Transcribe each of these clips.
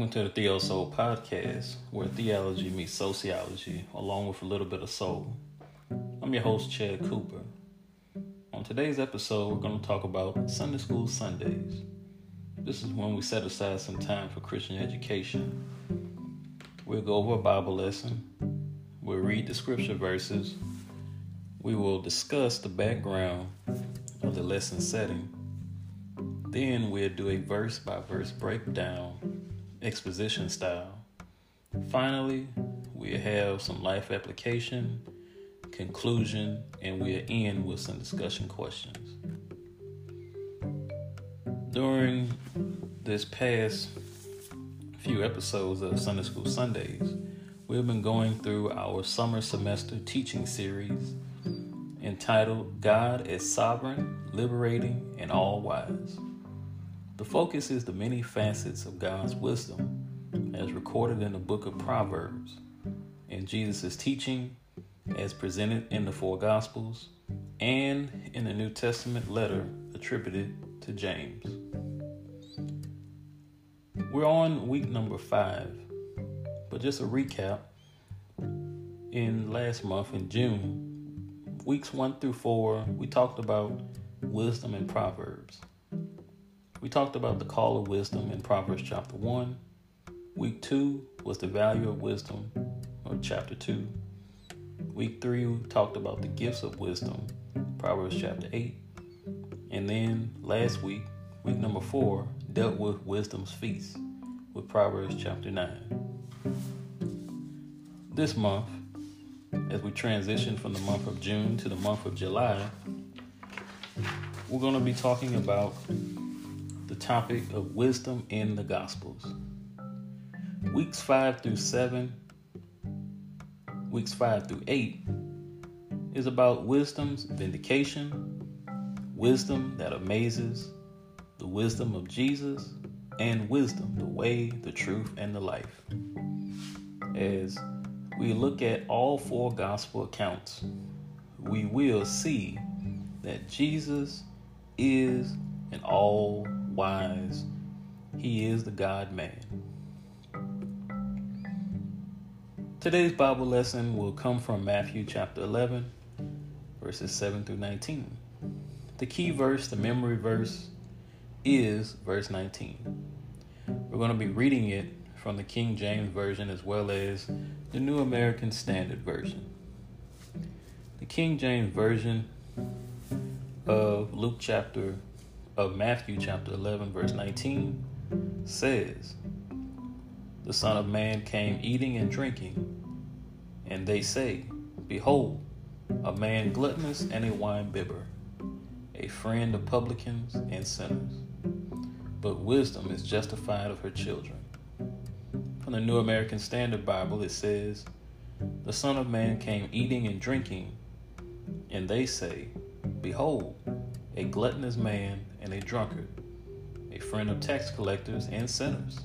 Welcome to the Theosoul podcast, where theology meets sociology, along with a little bit of soul. I'm your host, Chad Cooper. On today's episode, we're going to talk about Sunday school Sundays. This is when we set aside some time for Christian education. We'll go over a Bible lesson. We'll read the scripture verses. We will discuss the background of the lesson setting. Then we'll do a verse-by-verse breakdown, exposition style. Finally, we'll have some life application, conclusion, and we'll end with some discussion questions. During this past few episodes of Sunday School Sundays, we've been going through our summer semester teaching series entitled God is Sovereign, Liberating, and All-Wise. The focus is the many facets of God's wisdom as recorded in the book of Proverbs, in Jesus' teaching as presented in the four Gospels, and in the New Testament letter attributed to James. We're on week number 5, but just a recap, in last month in June, weeks 1 through 4, we talked about wisdom and Proverbs. We talked about the call of wisdom in Proverbs chapter 1. Week 2 was the value of wisdom, or chapter 2. Week 3, we talked about the gifts of wisdom, Proverbs chapter 8. And then last week, week number 4, dealt with wisdom's feast, with Proverbs chapter 9. This month, as we transition from the month of June to the month of July, we're going to be talking about the topic of wisdom in the Gospels. Weeks 5 through 7, weeks 5 through 8 is about wisdom's vindication, wisdom that amazes, the wisdom of Jesus, and wisdom, the way, the truth, and the life. As we look at all four Gospel accounts, we will see that Jesus is an all-wise. He is the God-man. Today's Bible lesson will come from Matthew chapter 11, verses 7 through 19. The key verse, the memory verse, is verse 19. We're going to be reading it from the King James Version as well as the New American Standard Version. The King James Version of Matthew chapter 11 verse 19 says, "The Son of Man came eating and drinking, and they say, Behold, a man gluttonous and a wine-bibber, a friend of publicans and sinners. But wisdom is justified of her children." From the New American Standard Bible, it says, "The Son of Man came eating and drinking, and they say, Behold, a gluttonous man and a drunkard, a friend of tax collectors and sinners.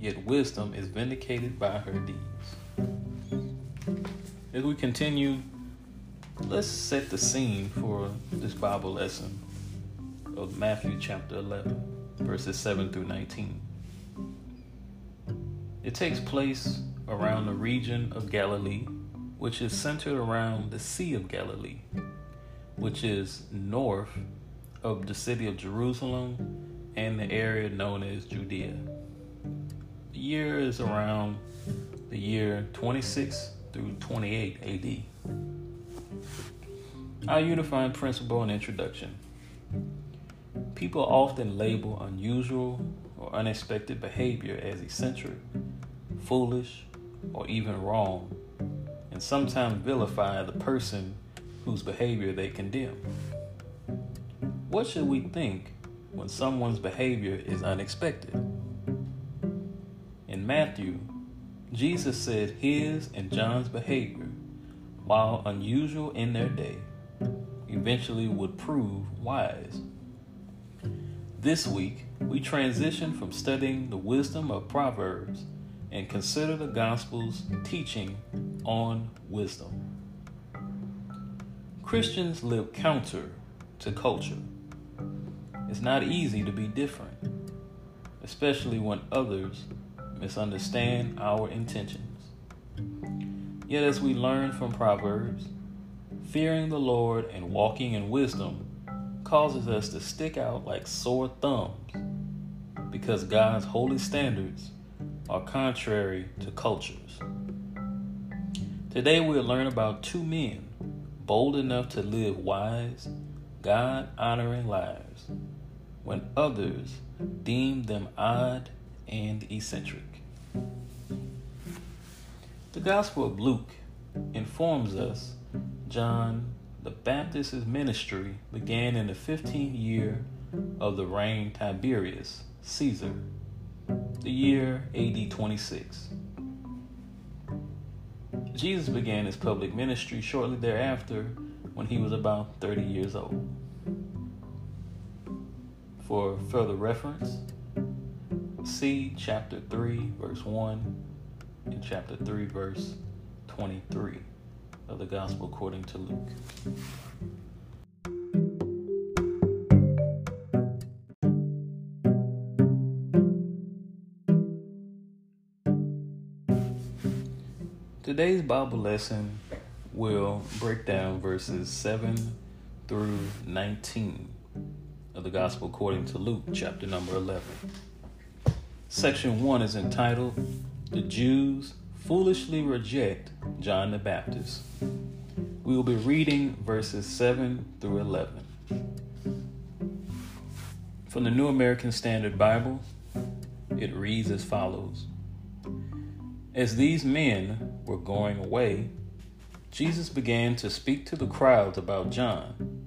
Yet wisdom is vindicated by her deeds." As we continue, let's set the scene for this Bible lesson of Matthew chapter 11, verses 7 through 19. It takes place around the region of Galilee, which is centered around the Sea of Galilee, which is north of the city of Jerusalem and the area known as Judea. The year is around the year 26 through 28 AD. Our unifying principle and introduction. People often label unusual or unexpected behavior as eccentric, foolish, or even wrong, and sometimes vilify the person whose behavior they condemn. What should we think when someone's behavior is unexpected? In Matthew, Jesus said his and John's behavior, while unusual in their day, eventually would prove wise. This week, we transition from studying the wisdom of Proverbs and consider the Gospel's teaching on wisdom. Christians live counter to culture. It's not easy to be different, especially when others misunderstand our intentions. Yet as we learn from Proverbs, fearing the Lord and walking in wisdom causes us to stick out like sore thumbs, because God's holy standards are contrary to cultures. Today we'll learn about two men bold enough to live wise, God-honoring lives when others deem them odd and eccentric. The Gospel of Luke informs us John the Baptist's ministry began in the 15th year of the reign Tiberius Caesar, the year AD 26. Jesus began his public ministry shortly thereafter when he was about 30 years old. For further reference, see chapter 3, verse 1 and chapter 3, verse 23 of the Gospel according to Luke. Today's Bible lesson will break down verses 7 through 19 of the Gospel according to Luke, chapter number 11. Section 1 is entitled, "The Jews Foolishly Reject John the Baptist." We will be reading verses 7 through 11. From the New American Standard Bible, it reads as follows. As these men were going away, Jesus began to speak to the crowds about John.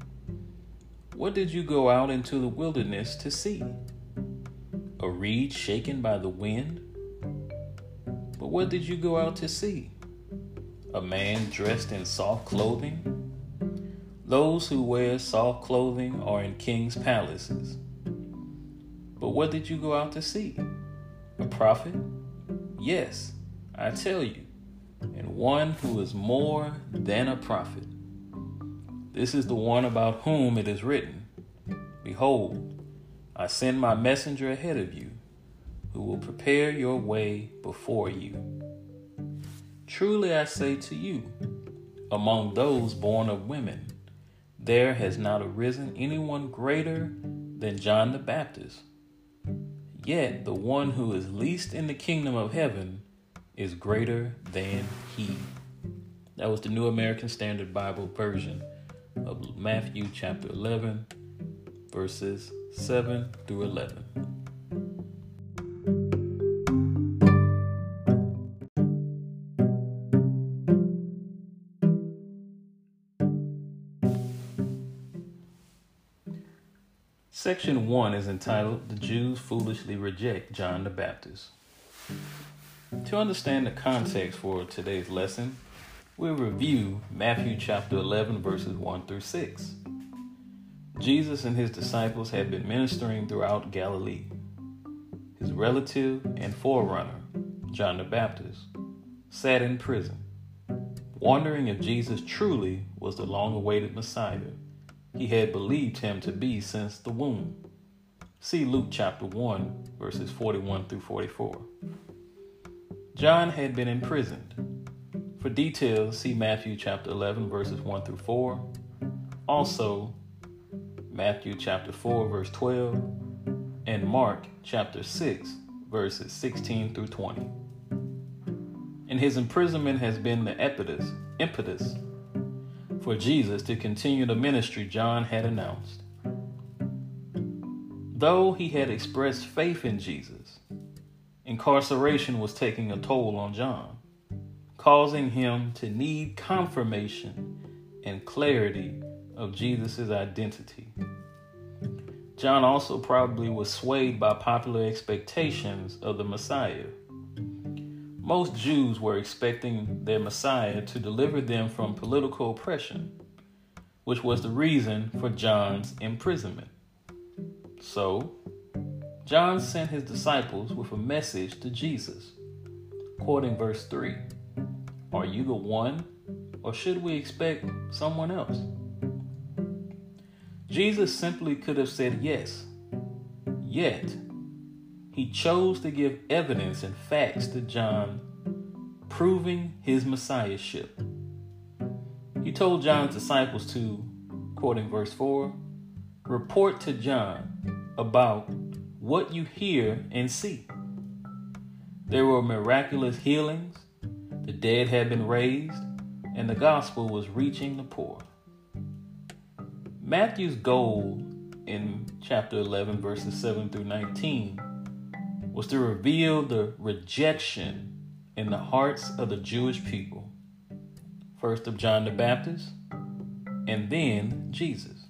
"What did you go out into the wilderness to see? A reed shaken by the wind? But what did you go out to see? A man dressed in soft clothing? Those who wear soft clothing are in king's palaces. But what did you go out to see? A prophet? Yes, I tell you, and one who is more than a prophet. This is the one about whom it is written, 'Behold, I send my messenger ahead of you, who will prepare your way before you.' Truly I say to you, among those born of women, there has not arisen anyone greater than John the Baptist. Yet the one who is least in the kingdom of heaven is greater than he." That was the New American Standard Bible version of Matthew chapter 11, verses 7 through 11. Section 1 is entitled, "The Jews Foolishly Reject John the Baptist." To understand the context for today's lesson, we'll review Matthew chapter 11, verses 1 through 6. Jesus and his disciples had been ministering throughout Galilee. His relative and forerunner, John the Baptist, sat in prison, wondering if Jesus truly was the long-awaited Messiah he had believed him to be since the womb. See Luke chapter 1, verses 41 through 44. John had been imprisoned. For details, see Matthew chapter 11, verses 1 through 4. Also, Matthew chapter 4, verse 12, and Mark chapter 6, verses 16 through 20. And his imprisonment has been the impetus for Jesus to continue the ministry John had announced. Though he had expressed faith in Jesus, incarceration was taking a toll on John, causing him to need confirmation and clarity of Jesus' identity. John also probably was swayed by popular expectations of the Messiah. Most Jews were expecting their Messiah to deliver them from political oppression, which was the reason for John's imprisonment. So, John sent his disciples with a message to Jesus, quoting verse 3, "Are you the one, or should we expect someone else?" Jesus simply could have said yes, yet he chose to give evidence and facts to John, proving his messiahship. He told John's disciples to, quoting verse 4, report to John about what you hear and see. There were miraculous healings, the dead had been raised, and the gospel was reaching the poor. Matthew's goal in chapter 11, verses 7 through 19, was to reveal the rejection in the hearts of the Jewish people, first of John the Baptist, and then Jesus.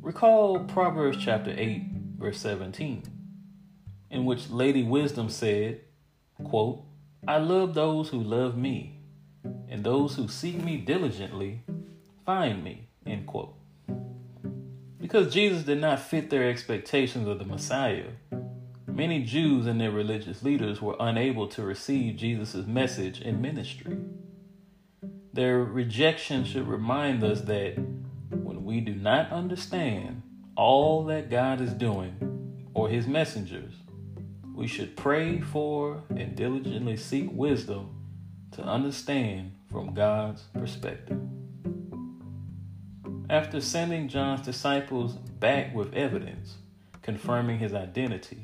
Recall Proverbs chapter 8, verse 17, in which Lady Wisdom said, quote, I love those who love me, and those who seek me diligently find me, end quote. Because Jesus did not fit their expectations of the Messiah, many Jews and their religious leaders were unable to receive Jesus' message and ministry. Their rejection should remind us that when we do not understand all that God is doing or his messengers, we should pray for and diligently seek wisdom to understand from God's perspective. After sending John's disciples back with evidence confirming his identity,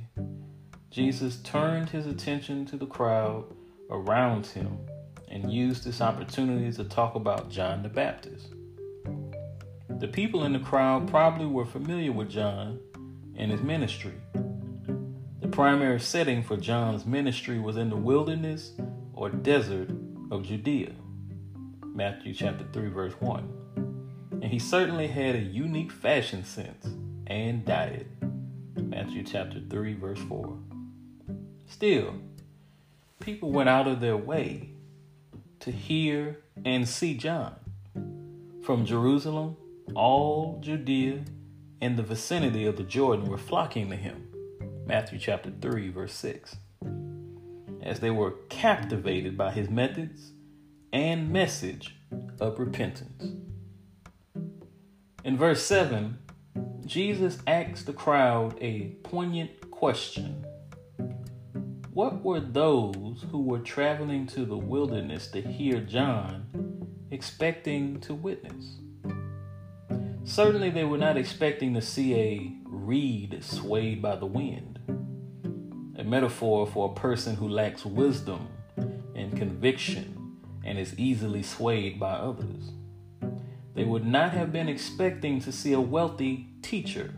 Jesus turned his attention to the crowd around him and used this opportunity to talk about John the Baptist. The people in the crowd probably were familiar with John and his ministry. The primary setting for John's ministry was in the wilderness or desert of Judea, Matthew chapter 3, verse 1. And he certainly had a unique fashion sense and diet, Matthew chapter 3, verse 4. Still, people went out of their way to hear and see John. From Jerusalem, all Judea and the vicinity of the Jordan were flocking to him, Matthew chapter 3, verse 6. As they were captivated by his methods and message of repentance. In verse 7, Jesus asked the crowd a poignant question. What were those who were traveling to the wilderness to hear John expecting to witness? Certainly they were not expecting to see a reed swayed by the wind, a metaphor for a person who lacks wisdom and conviction and is easily swayed by others. They would not have been expecting to see a wealthy teacher.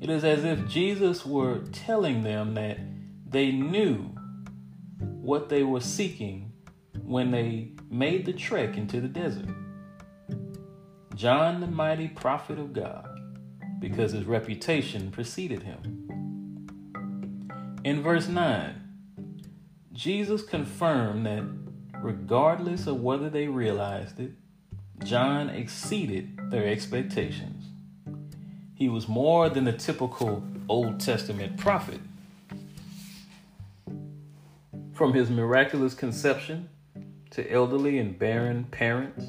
It is as if Jesus were telling them that they knew what they were seeking when they made the trek into the desert. John, the mighty prophet of God, because his reputation preceded him. In verse 9, Jesus confirmed that regardless of whether they realized it, John exceeded their expectations. He was more than the typical Old Testament prophet. From his miraculous conception to elderly and barren parents,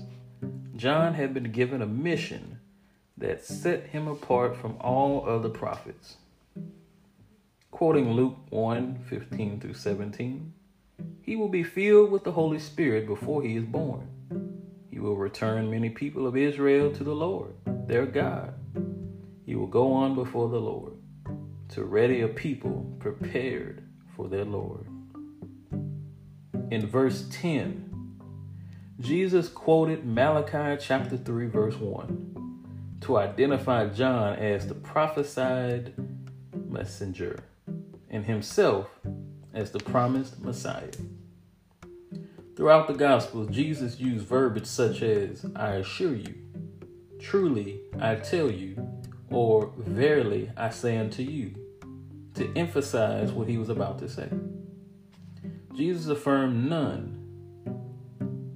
John had been given a mission that set him apart from all other prophets. Quoting Luke 1, 15 through 17, he will be filled with the Holy Spirit before he is born. He will return many people of Israel to the Lord, their God. He will go on before the Lord to ready a people prepared for their Lord. In verse 10, Jesus quoted Malachi chapter 3, verse 1 to identify John as the prophesied messenger and himself as the promised Messiah. Throughout the Gospels, Jesus used verbiage such as, I assure you, truly I tell you, or verily I say unto you, to emphasize what he was about to say. Jesus affirmed none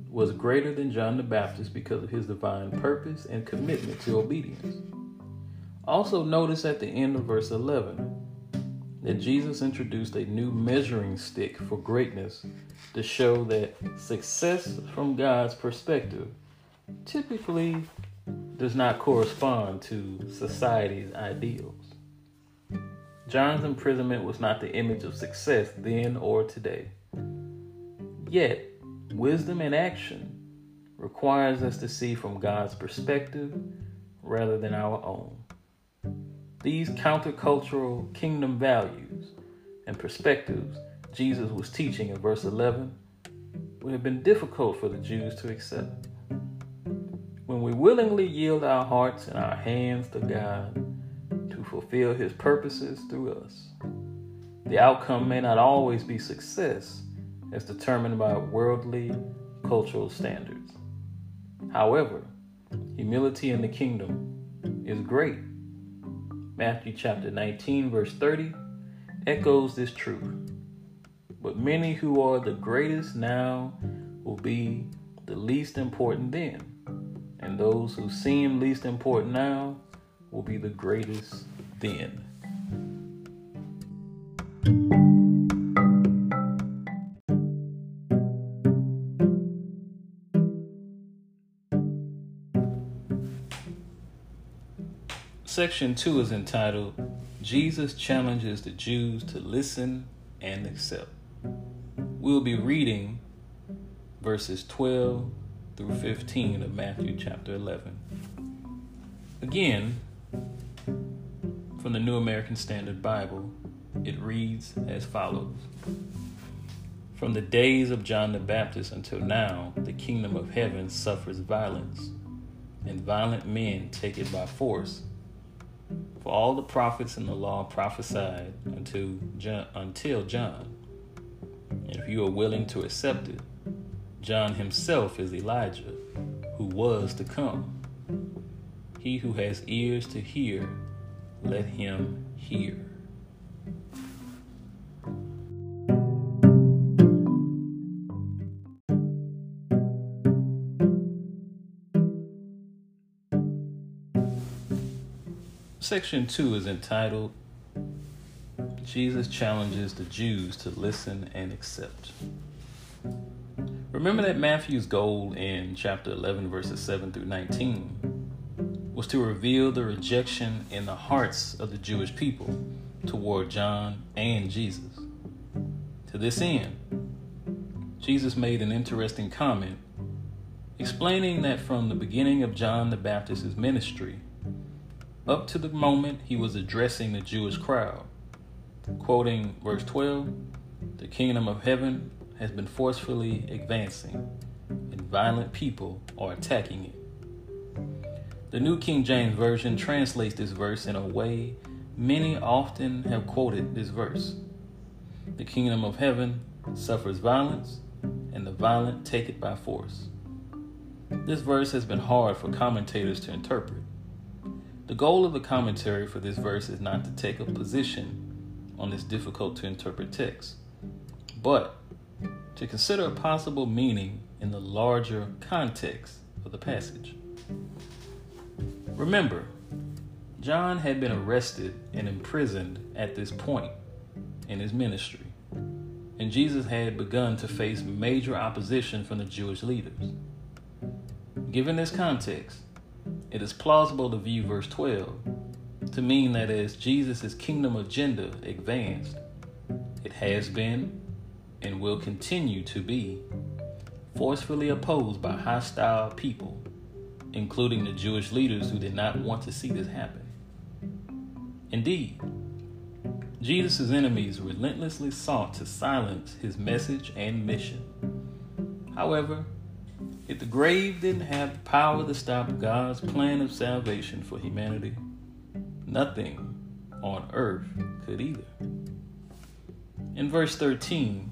was greater than John the Baptist because of his divine purpose and commitment to obedience. Also notice at the end of verse 11, that Jesus introduced a new measuring stick for greatness to show that success from God's perspective typically does not correspond to society's ideals. John's imprisonment was not the image of success then or today. Yet, wisdom in action requires us to see from God's perspective rather than our own. These countercultural kingdom values and perspectives Jesus was teaching in verse 11 would have been difficult for the Jews to accept. When we willingly yield our hearts and our hands to God to fulfill His purposes through us, the outcome may not always be success as determined by worldly cultural standards. However, humility in the kingdom is great. Matthew chapter 19, verse 30 echoes this truth. But many who are the greatest now will be the least important then, and those who seem least important now will be the greatest then. Section 2 is entitled, Jesus Challenges the Jews to Listen and Accept. We'll be reading verses 12 through 15 of Matthew chapter 11. Again, from the New American Standard Bible, it reads as follows. From the days of John the Baptist until now, the kingdom of heaven suffers violence, and violent men take it by force. For all the prophets in the law prophesied until John. And if you are willing to accept it, John himself is Elijah, who was to come. He who has ears to hear, let him hear. Section 2 is entitled, Jesus Challenges the Jews to Listen and Accept. Remember that Matthew's goal in chapter 11, verses 7 through 19 was to reveal the rejection in the hearts of the Jewish people toward John and Jesus. To this end, Jesus made an interesting comment explaining that from the beginning of John the Baptist's ministry, up to the moment he was addressing the Jewish crowd, quoting verse 12, the kingdom of heaven has been forcefully advancing, and violent people are attacking it. The New King James Version translates this verse in a way many often have quoted this verse. The kingdom of heaven suffers violence, and the violent take it by force. This verse has been hard for commentators to interpret. The goal of the commentary for this verse is not to take a position on this difficult to interpret text, but to consider a possible meaning in the larger context of the passage. Remember, John had been arrested and imprisoned at this point in his ministry, and Jesus had begun to face major opposition from the Jewish leaders. Given this context, it is plausible to view verse 12 to mean that as Jesus' kingdom agenda advanced, it has been and will continue to be forcefully opposed by hostile people, including the Jewish leaders who did not want to see this happen. Indeed, Jesus' enemies relentlessly sought to silence his message and mission. However, if the grave didn't have the power to stop God's plan of salvation for humanity, nothing on earth could either. In verse 13,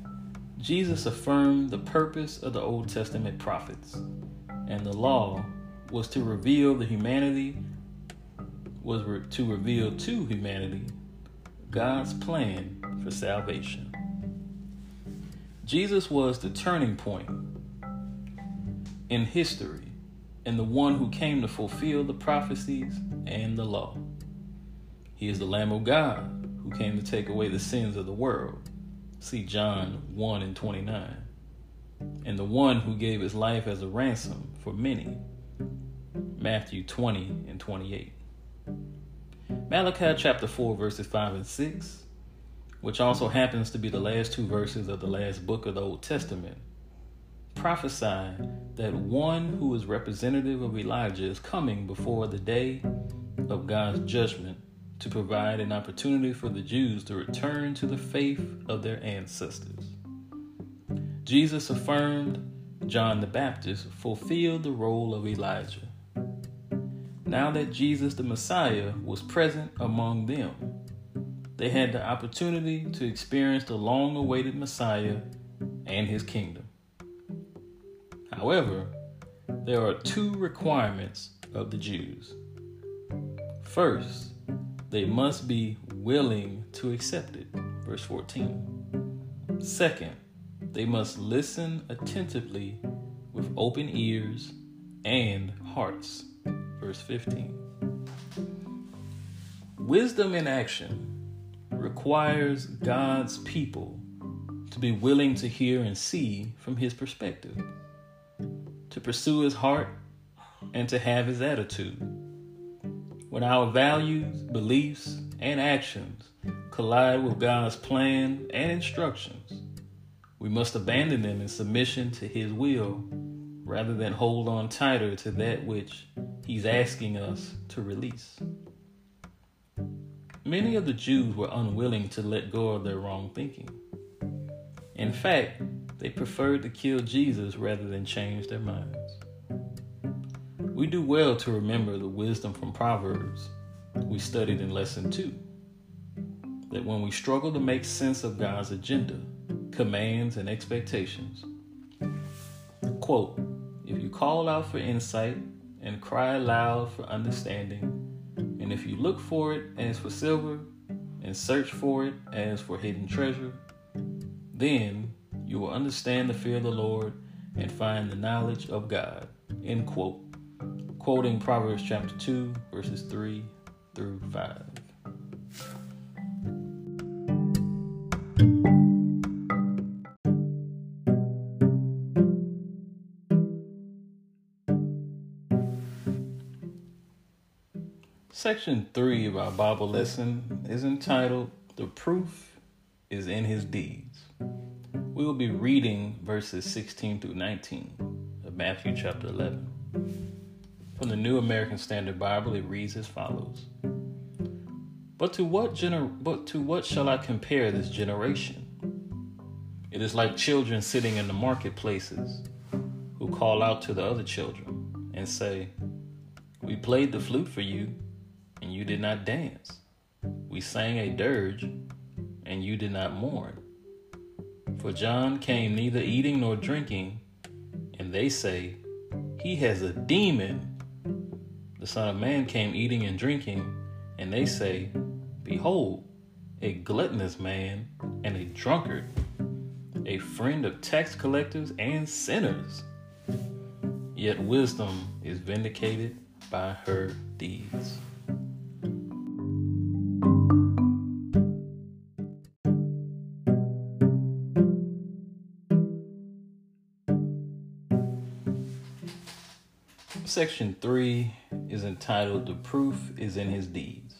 Jesus affirmed the purpose of the Old Testament prophets, and the law was to reveal to humanity God's plan for salvation. Jesus was the turning point in history, and the one who came to fulfill the prophecies and the law. He is the Lamb of God who came to take away the sins of the world. See John 1:29. And the one who gave his life as a ransom for many. Matthew 20:28. Malachi chapter 4, verses 5 and 6, which also happens to be the last two verses of the last book of the Old Testament, prophesy that one who is representative of Elijah is coming before the day of God's judgment to provide an opportunity for the Jews to return to the faith of their ancestors. Jesus affirmed John the Baptist fulfilled the role of Elijah. Now that Jesus the Messiah was present among them, they had the opportunity to experience the long-awaited Messiah and his kingdom. However, there are two requirements of the Jews. First, they must be willing to accept it, verse 14. Second, they must listen attentively with open ears and hearts, verse 15. Wisdom in action requires God's people to be willing to hear and see from his perspective, to pursue his heart, and to have his attitude. When our values, beliefs, and actions collide with God's plan and instructions, we must abandon them in submission to his will rather than hold on tighter to that which he's asking us to release. Many of the Jews were unwilling to let go of their wrong thinking. In fact, they preferred to kill Jesus rather than change their minds. We do well to remember the wisdom from Proverbs we studied in Lesson 2, that when we struggle to make sense of God's agenda, commands, and expectations, quote, if you call out for insight and cry aloud for understanding, and if you look for it as for silver and search for it as for hidden treasure, then you will understand the fear of the Lord and find the knowledge of God, end quote. Quoting Proverbs chapter 2, verses 3 through 5. Section 3 of our Bible lesson is entitled, The Proof is in His Deeds. We will be reading verses 16 through 19 of Matthew chapter 11. From the New American Standard Bible, it reads as follows. But to what shall I compare this generation? It is like children sitting in the marketplaces who call out to the other children and say, we played the flute for you, and you did not dance. We sang a dirge, and you did not mourn. For John came neither eating nor drinking, and they say, he has a demon. The Son of Man came eating and drinking, and they say, behold, a gluttonous man and a drunkard, a friend of tax collectors and sinners. Yet wisdom is vindicated by her deeds. Section 3 is entitled, The Proof is in His Deeds.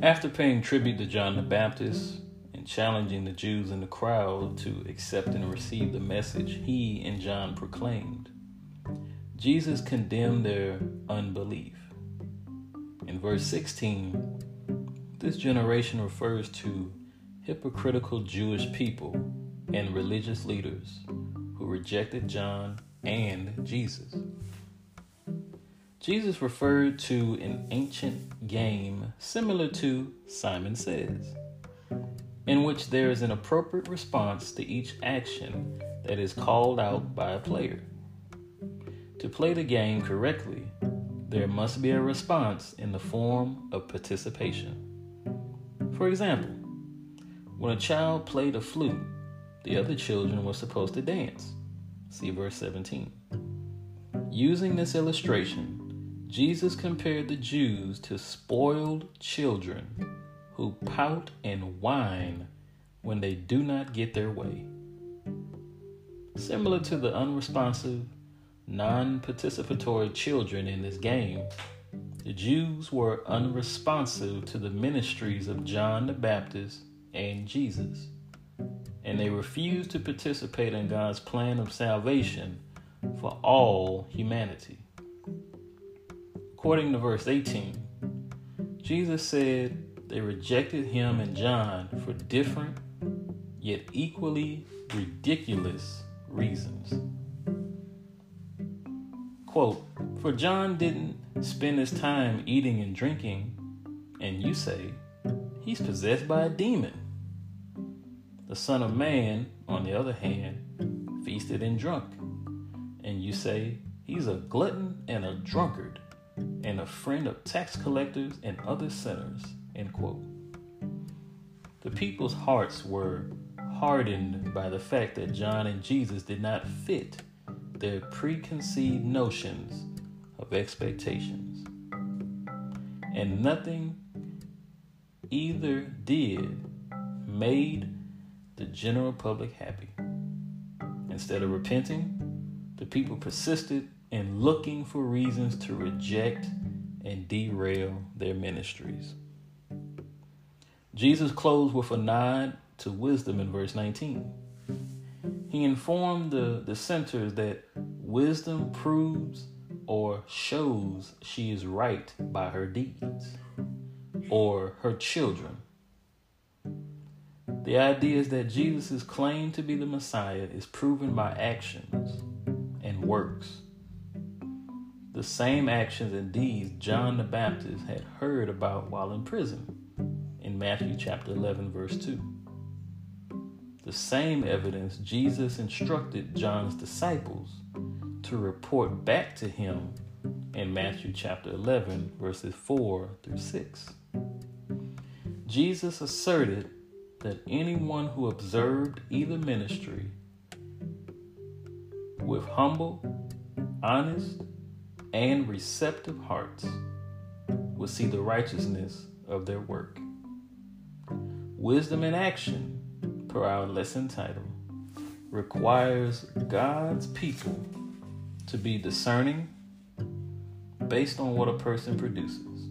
After paying tribute to John the Baptist and challenging the Jews in the crowd to accept and receive the message he and John proclaimed, Jesus condemned their unbelief. In verse 16, this generation refers to hypocritical Jewish people and religious leaders who rejected John and Jesus. Jesus referred to an ancient game similar to Simon Says, in which there is an appropriate response to each action that is called out by a player. To play the game correctly, there must be a response in the form of participation. For example, when a child played a flute, the other children were supposed to dance. See verse 17. Using this illustration, Jesus compared the Jews to spoiled children who pout and whine when they do not get their way. Similar to the unresponsive, non-participatory children in this game, The Jews were unresponsive to the ministries of John the Baptist and Jesus, and they refused to participate in God's plan of salvation for all humanity. According to verse 18, Jesus said they rejected him and John for different yet equally ridiculous reasons. Quote, "For John didn't spend his time eating and drinking, and you say he's possessed by a demon. The Son of Man, on the other hand, feasted and drunk, and you say he's a glutton and a drunkard, and a friend of tax collectors and other sinners," end quote. The people's hearts were hardened by the fact that John and Jesus did not fit their preconceived notions of expectations. And nothing either did made the general public happy. Instead of repenting, the people persisted and looking for reasons to reject and derail their ministries. Jesus closed with a nod to wisdom in verse 19. He informed the dissenters that wisdom proves or shows she is right by her deeds or her children. The idea is that Jesus' claim to be the Messiah is proven by actions and works. The same actions and deeds John the Baptist had heard about while in prison in Matthew chapter 11, verse 2. The same evidence Jesus instructed John's disciples to report back to him in Matthew chapter 11, verses 4 through 6. Jesus asserted that anyone who observed either ministry with humble, honest, and receptive hearts will see the righteousness of their work. Wisdom in action, per our lesson title, requires God's people to be discerning based on what a person produces.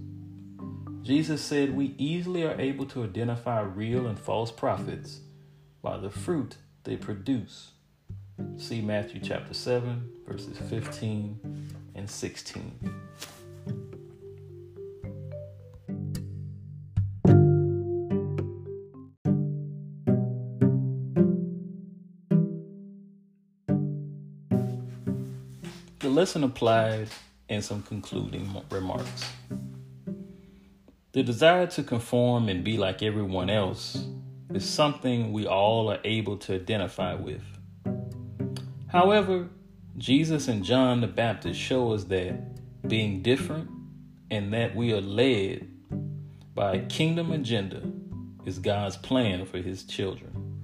Jesus said we easily are able to identify real and false prophets by the fruit they produce. See Matthew chapter 7, verses 15 and 16. The lesson applied and some concluding remarks. The desire to conform and be like everyone else is something we all are able to identify with. However, Jesus and John the Baptist show us that being different and that we are led by a kingdom agenda is God's plan for his children.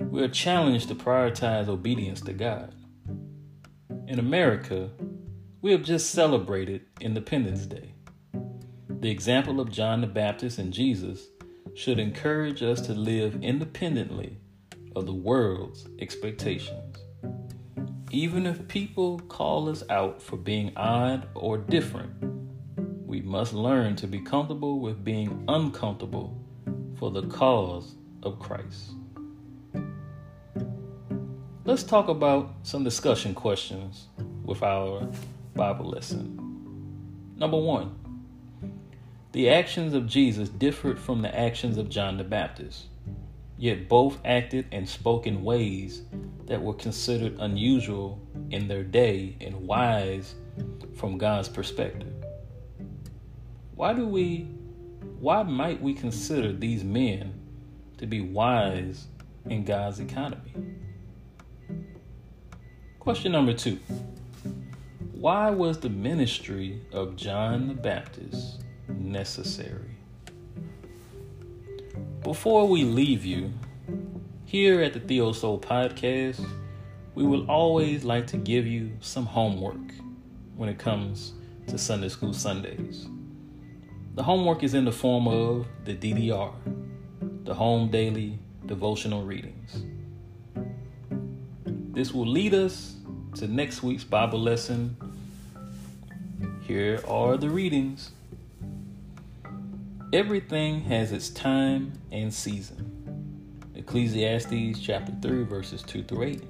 We are challenged to prioritize obedience to God. In America, we have just celebrated Independence Day. The example of John the Baptist and Jesus should encourage us to live independently of the world's expectations. Even if people call us out for being odd or different, we must learn to be comfortable with being uncomfortable for the cause of Christ. Let's talk about some discussion questions with our Bible lesson. Number one, the actions of Jesus differed from the actions of John the Baptist, yet both acted and spoke in ways that were considered unusual in their day and wise from God's perspective. Why might we consider these men to be wise in God's economy? Question number two. Why was the ministry of John the Baptist necessary? Before we leave you, here at the Theosoul podcast, we will always like to give you some homework when it comes to Sunday school Sundays. The homework is in the form of the DDR, the Home Daily Devotional Readings. This will lead us to next week's Bible lesson Here are the readings. Everything has its time and season. Ecclesiastes chapter 3, verses 2 through 8.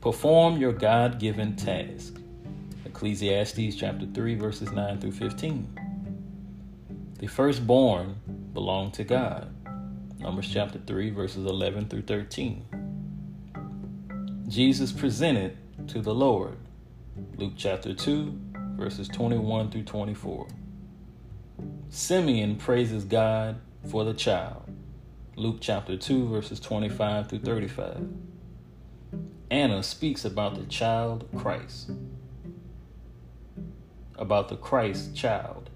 Perform your God-given task. Ecclesiastes chapter 3, verses 9 through 15. The firstborn belong to God. Numbers chapter 3, verses 11 through 13. Jesus presented to the Lord. Luke chapter 2, verses 21 through 24. Simeon praises God for the child. Luke chapter 2, verses 25 through 35. Anna speaks about the child Christ. About the Christ child.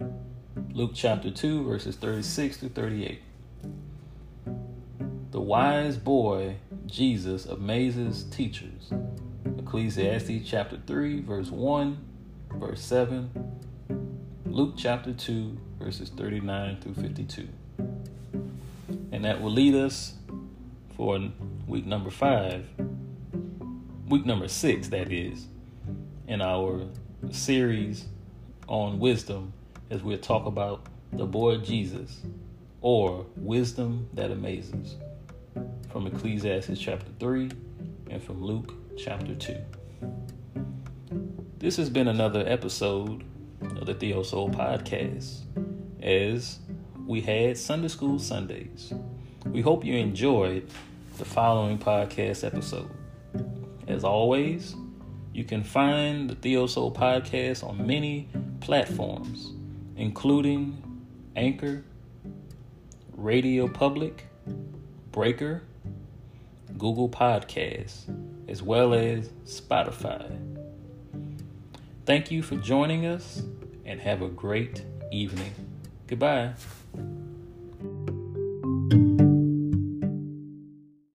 Luke chapter 2, verses 36 through 38. The wise boy, Jesus, amazes teachers. Ecclesiastes chapter 3, verse 1, verse 7. Luke chapter 2, verses 39 through 52. And that will lead us for week number six, that is, in our series on wisdom, as we'll talk about the boy Jesus, or wisdom that amazes, from Ecclesiastes chapter 3 and from Luke chapter 2. This has been another episode of the Theosoul podcast, as we had Sunday School Sundays. We hope you enjoyed the following podcast episode. As always, you can find the Theosoul podcast on many platforms, including Anchor, Radio Public, Breaker, Google Podcasts, as well as Spotify. Thank you for joining us, and have a great evening. Goodbye.